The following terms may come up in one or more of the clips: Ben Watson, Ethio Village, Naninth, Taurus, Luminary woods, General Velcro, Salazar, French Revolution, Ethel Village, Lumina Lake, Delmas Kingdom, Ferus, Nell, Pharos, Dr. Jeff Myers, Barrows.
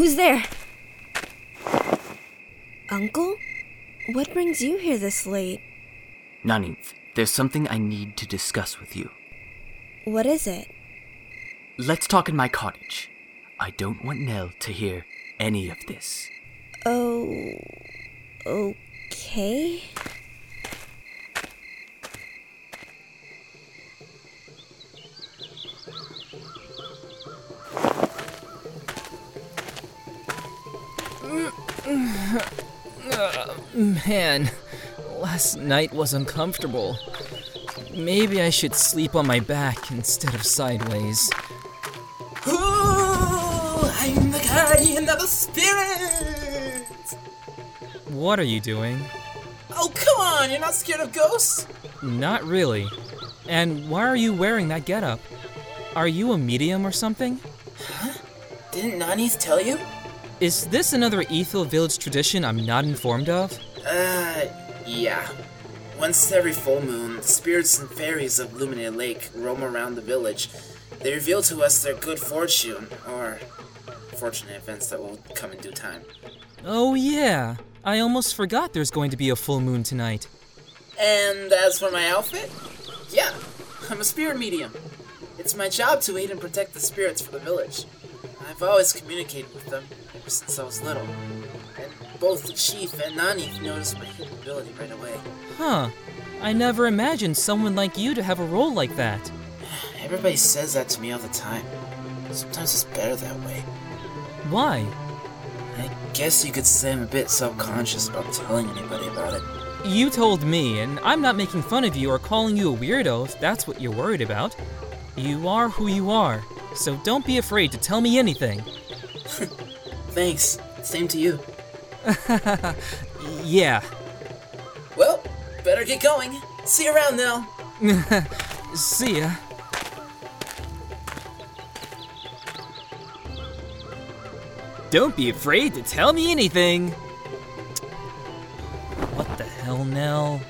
Who's there? Uncle? What brings you here this late? Naninth, there's something I need to discuss with you. What is it? Let's talk in my cottage. I don't want Nell to hear any of this. Oh, okay. Man, last night was uncomfortable. Maybe I should sleep on my back instead of sideways. Ooh, I'm the guardian of the spirits! What are you doing? Oh, come on, you're not scared of ghosts? Not really. And why are you wearing that getup? Are you a medium or something? Huh? Didn't Naninth tell you? Is this another Ethel Village tradition I'm not informed of? Yeah. Once every full moon, the spirits and fairies of Lumina Lake roam around the village. They reveal to us their good fortune, or fortunate events that will come in due time. Oh yeah, I almost forgot there's going to be a full moon tonight. And as for my outfit? Yeah, I'm a spirit medium. It's my job to aid and protect the spirits for the village. I've always communicated with them ever since I was little, and both the chief and Naninth noticed my hidden ability right away. Huh. I never imagined someone like you to have a role like that. Everybody says that to me all the time. Sometimes it's better that way. Why? I guess you could say I'm a bit self-conscious about telling anybody about it. You told me, and I'm not making fun of you or calling you a weirdo if that's what you're worried about. You are who you are. So don't be afraid to tell me anything. Thanks. Same to you. Yeah. Well, better get going. See you around now. See ya. Don't be afraid to tell me anything. What the hell, Nell?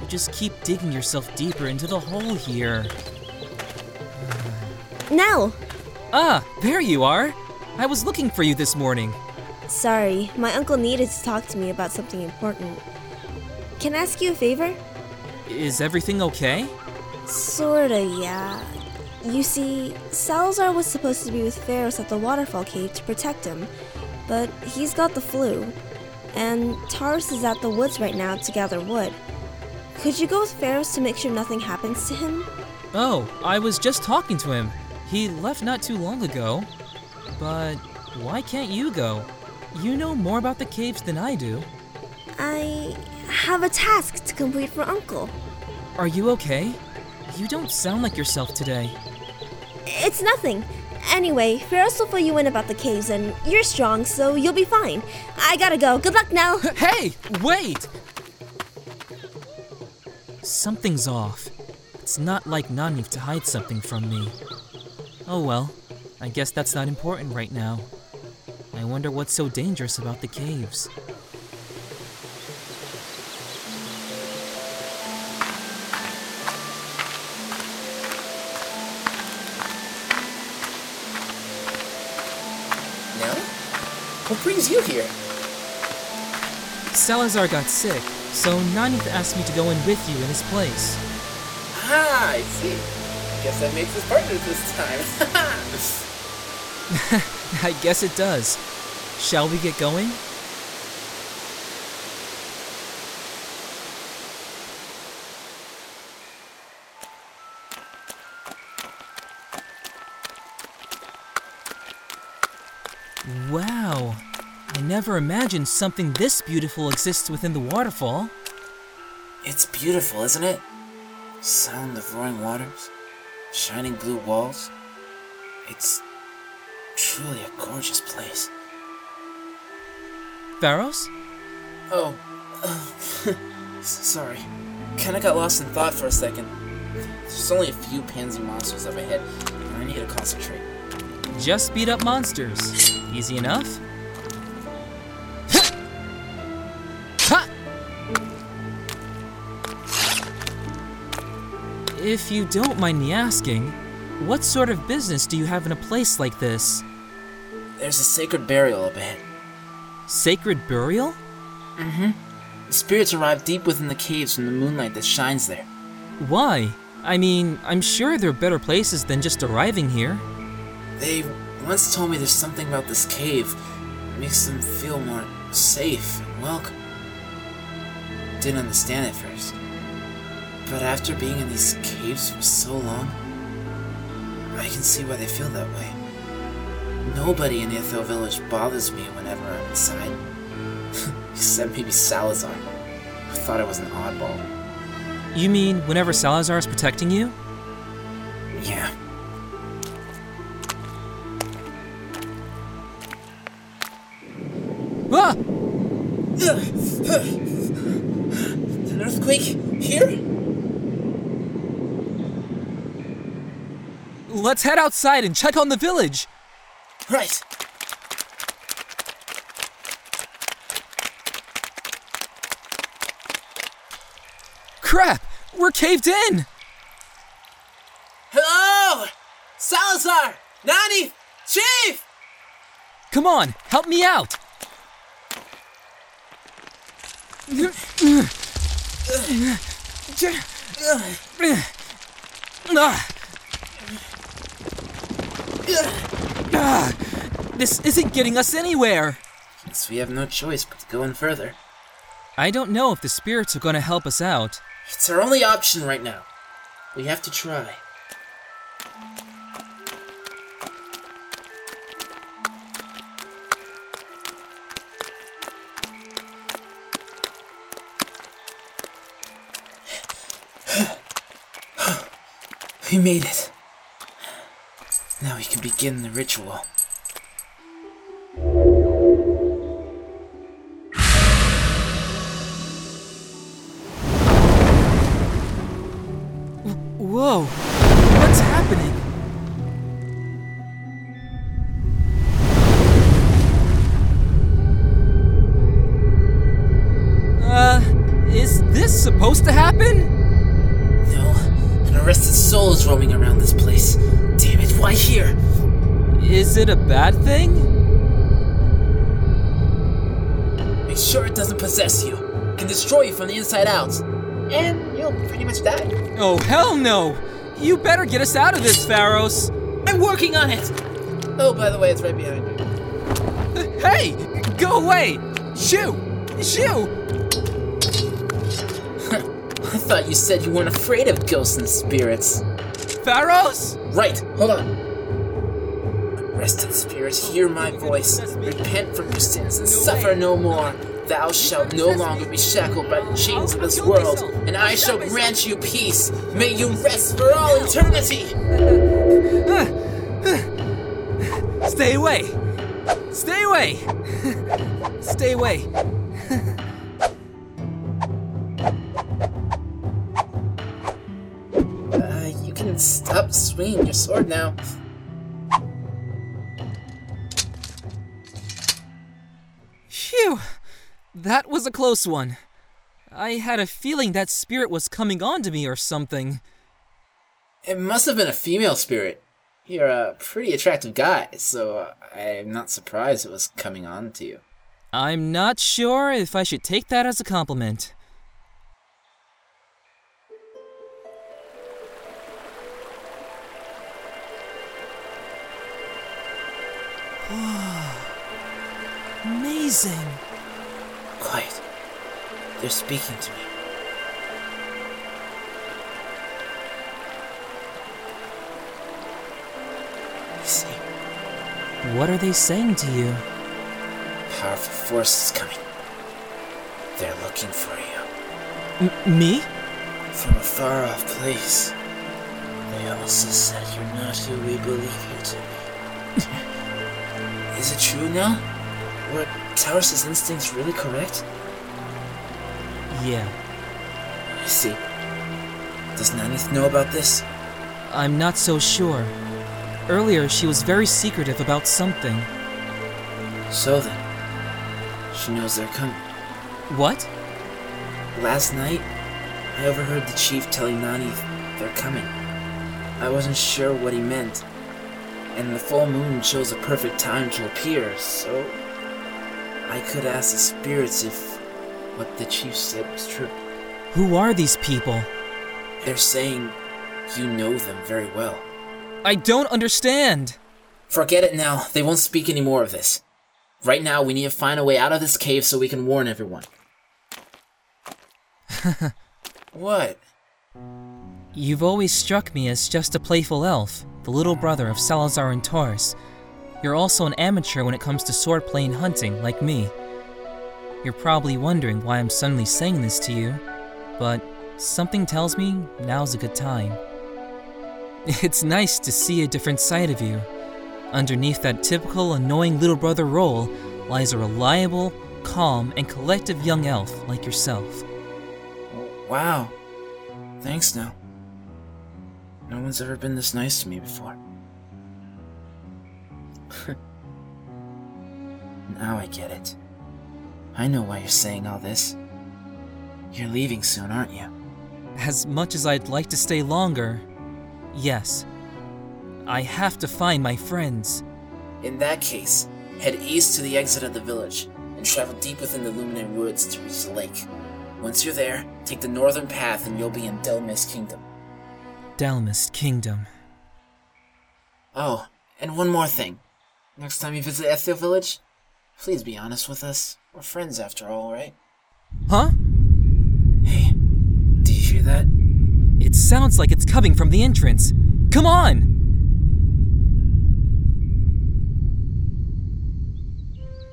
You just keep digging yourself deeper into the hole here. Nell! Ah, there you are! I was looking for you this morning. Sorry, my uncle needed to talk to me about something important. Can I ask you a favor? Is everything okay? Sorta, yeah. You see, Salazar was supposed to be with Ferus at the waterfall cave to protect him, but he's got the flu, and Taurus is at the woods right now to gather wood. Could you go with Ferus to make sure nothing happens to him? Oh, I was just talking to him. He left not too long ago, but why can't you go? You know more about the caves than I do. I have a task to complete for Uncle. Are you okay? You don't sound like yourself today. It's nothing. Anyway, Ferus will fill you in about the caves, and you're strong, so you'll be fine. I gotta go. Good luck now. Hey, wait! Something's off. It's not like Naninth to hide something from me. Oh well, I guess that's not important right now. I wonder what's so dangerous about the caves. Nell? What brings you here? Salazar got sick, so Naninth asked me to go in with you in his place. Ah, I see. Guess that makes us partners this time. I guess it does. Shall we get going? Wow. I never imagined something this beautiful exists within the waterfall. It's beautiful, isn't it? Sound of roaring waters. Shining blue walls. It's truly a gorgeous place. Barrows? Oh, sorry. Kinda got lost in thought for a second. There's only a few pansy monsters up ahead, and I need to concentrate. Just beat up monsters. Easy enough. If you don't mind me asking, what sort of business do you have in a place like this? There's a sacred burial up ahead. Sacred burial? Mm-hmm. The spirits arrive deep within the caves from the moonlight that shines there. Why? I mean, I'm sure there are better places than just arriving here. They once told me there's something about this cave that makes them feel more safe and welcome. Didn't understand at first. But after being in these caves for so long, I can see why they feel that way. Nobody in Ethel Village bothers me whenever I'm inside. Except maybe Salazar, who thought I was an oddball. You mean whenever Salazar is protecting you? Yeah. Ah! An earthquake here? Let's head outside and check on the village! Right! Crap! We're caved in! Hello! Salazar! Naninth! Chief! Come on, help me out! This isn't getting us anywhere! Guess we have no choice but to go in further. I don't know if the spirits are going to help us out. It's our only option right now. We have to try. We made it. Now we can begin the ritual. Whoa! What's happening? Is this supposed to happen? Arrested souls roaming around this place. Damn it, why here? Is it a bad thing? Make sure it doesn't possess you. It can destroy you from the inside out. And you'll pretty much die. Oh, hell no! You better get us out of this, Pharos! I'm working on it! Oh, by the way, it's right behind you. Hey! Go away! Shoo! Shoo! I thought you said you weren't afraid of ghosts and spirits. Pharos! Right, hold on. Arrested spirits, hear my voice. Repent from your sins and suffer no more. Thou shalt no longer be shackled by the chains of this world, and I shall grant you peace. May you rest for all eternity! Stay away! Stay away! Stay away! Stop swinging your sword now. Phew! That was a close one. I had a feeling that spirit was coming on to me or something. It must have been a female spirit. You're a pretty attractive guy, so I'm not surprised it was coming on to you. I'm not sure if I should take that as a compliment. Amazing. Quiet. They're speaking to me. See. What are they saying to you? Powerful force is coming. They're looking for you. Me? From a far-off place. They also said you're not who we believe you to be. Is it true now? Were Taurus' instincts really correct? Yeah. I see. Does Naninth know about this? I'm not so sure. Earlier, she was very secretive about something. So then, she knows they're coming. What? Last night, I overheard the chief telling Naninth they're coming. I wasn't sure what he meant. and the full moon shows a perfect time to appear, so I could ask the spirits if what the chief said was true. Who are these people? They're saying you know them very well. I don't understand. Forget it now. They won't speak any more of this. Right now, we need to find a way out of this cave so we can warn everyone. What? You've always struck me as just a playful elf, the little brother of Salazar and Taurus. You're also an amateur when it comes to swordplay and hunting, like me. You're probably wondering why I'm suddenly saying this to you, but something tells me now's a good time. It's nice to see a different side of you. Underneath that typical, annoying little brother role lies a reliable, calm, and collective young elf like yourself. Wow. Thanks, Nell. No one's ever been this nice to me before. Now I get it. I know why you're saying all this. You're leaving soon, aren't you? As much as I'd like to stay longer, yes. I have to find my friends. In that case, head east to the exit of the village and travel deep within the Luminary woods to reach the lake. Once you're there, take the northern path and you'll be in Delmas Kingdom. Delmas Kingdom. Oh, and one more thing. Next time you visit Ethio Village, please be honest with us. We're friends after all, right? Huh? Hey, do you hear that? It sounds like it's coming from the entrance. Come on!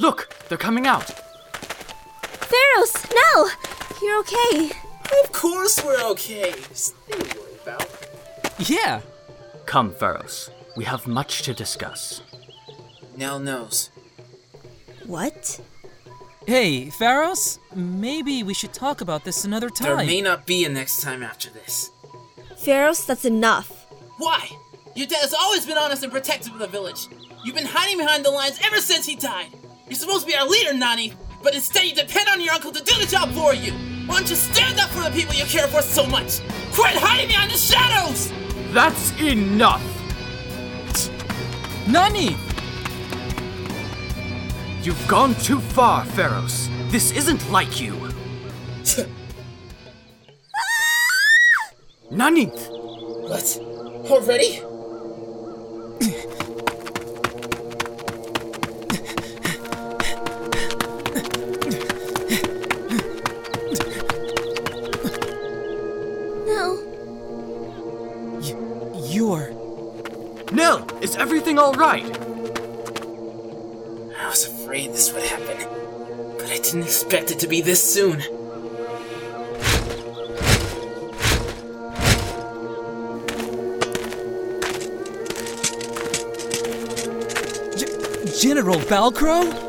Look! They're coming out! Pharos! Nell! You're okay! Of course we're okay! There's nothing to worry about. Yeah! Come, Pharos. We have much to discuss. Nell knows. What? Hey, Pharos? Maybe we should talk about this another time. There may not be a next time after this. Pharos, that's enough. Why? Your dad has always been honest and protective of the village. You've been hiding behind the lines ever since he died. You're supposed to be our leader, Nani, but instead you depend on your uncle to do the job for you. Why don't you stand up for the people you care for so much? Quit hiding behind the shadows! That's enough! Nani! You've gone too far, Pharos. This isn't like you. Naninth! What? Already? Is everything all right? I was afraid this would happen, but I didn't expect it to be this soon. General Velcro?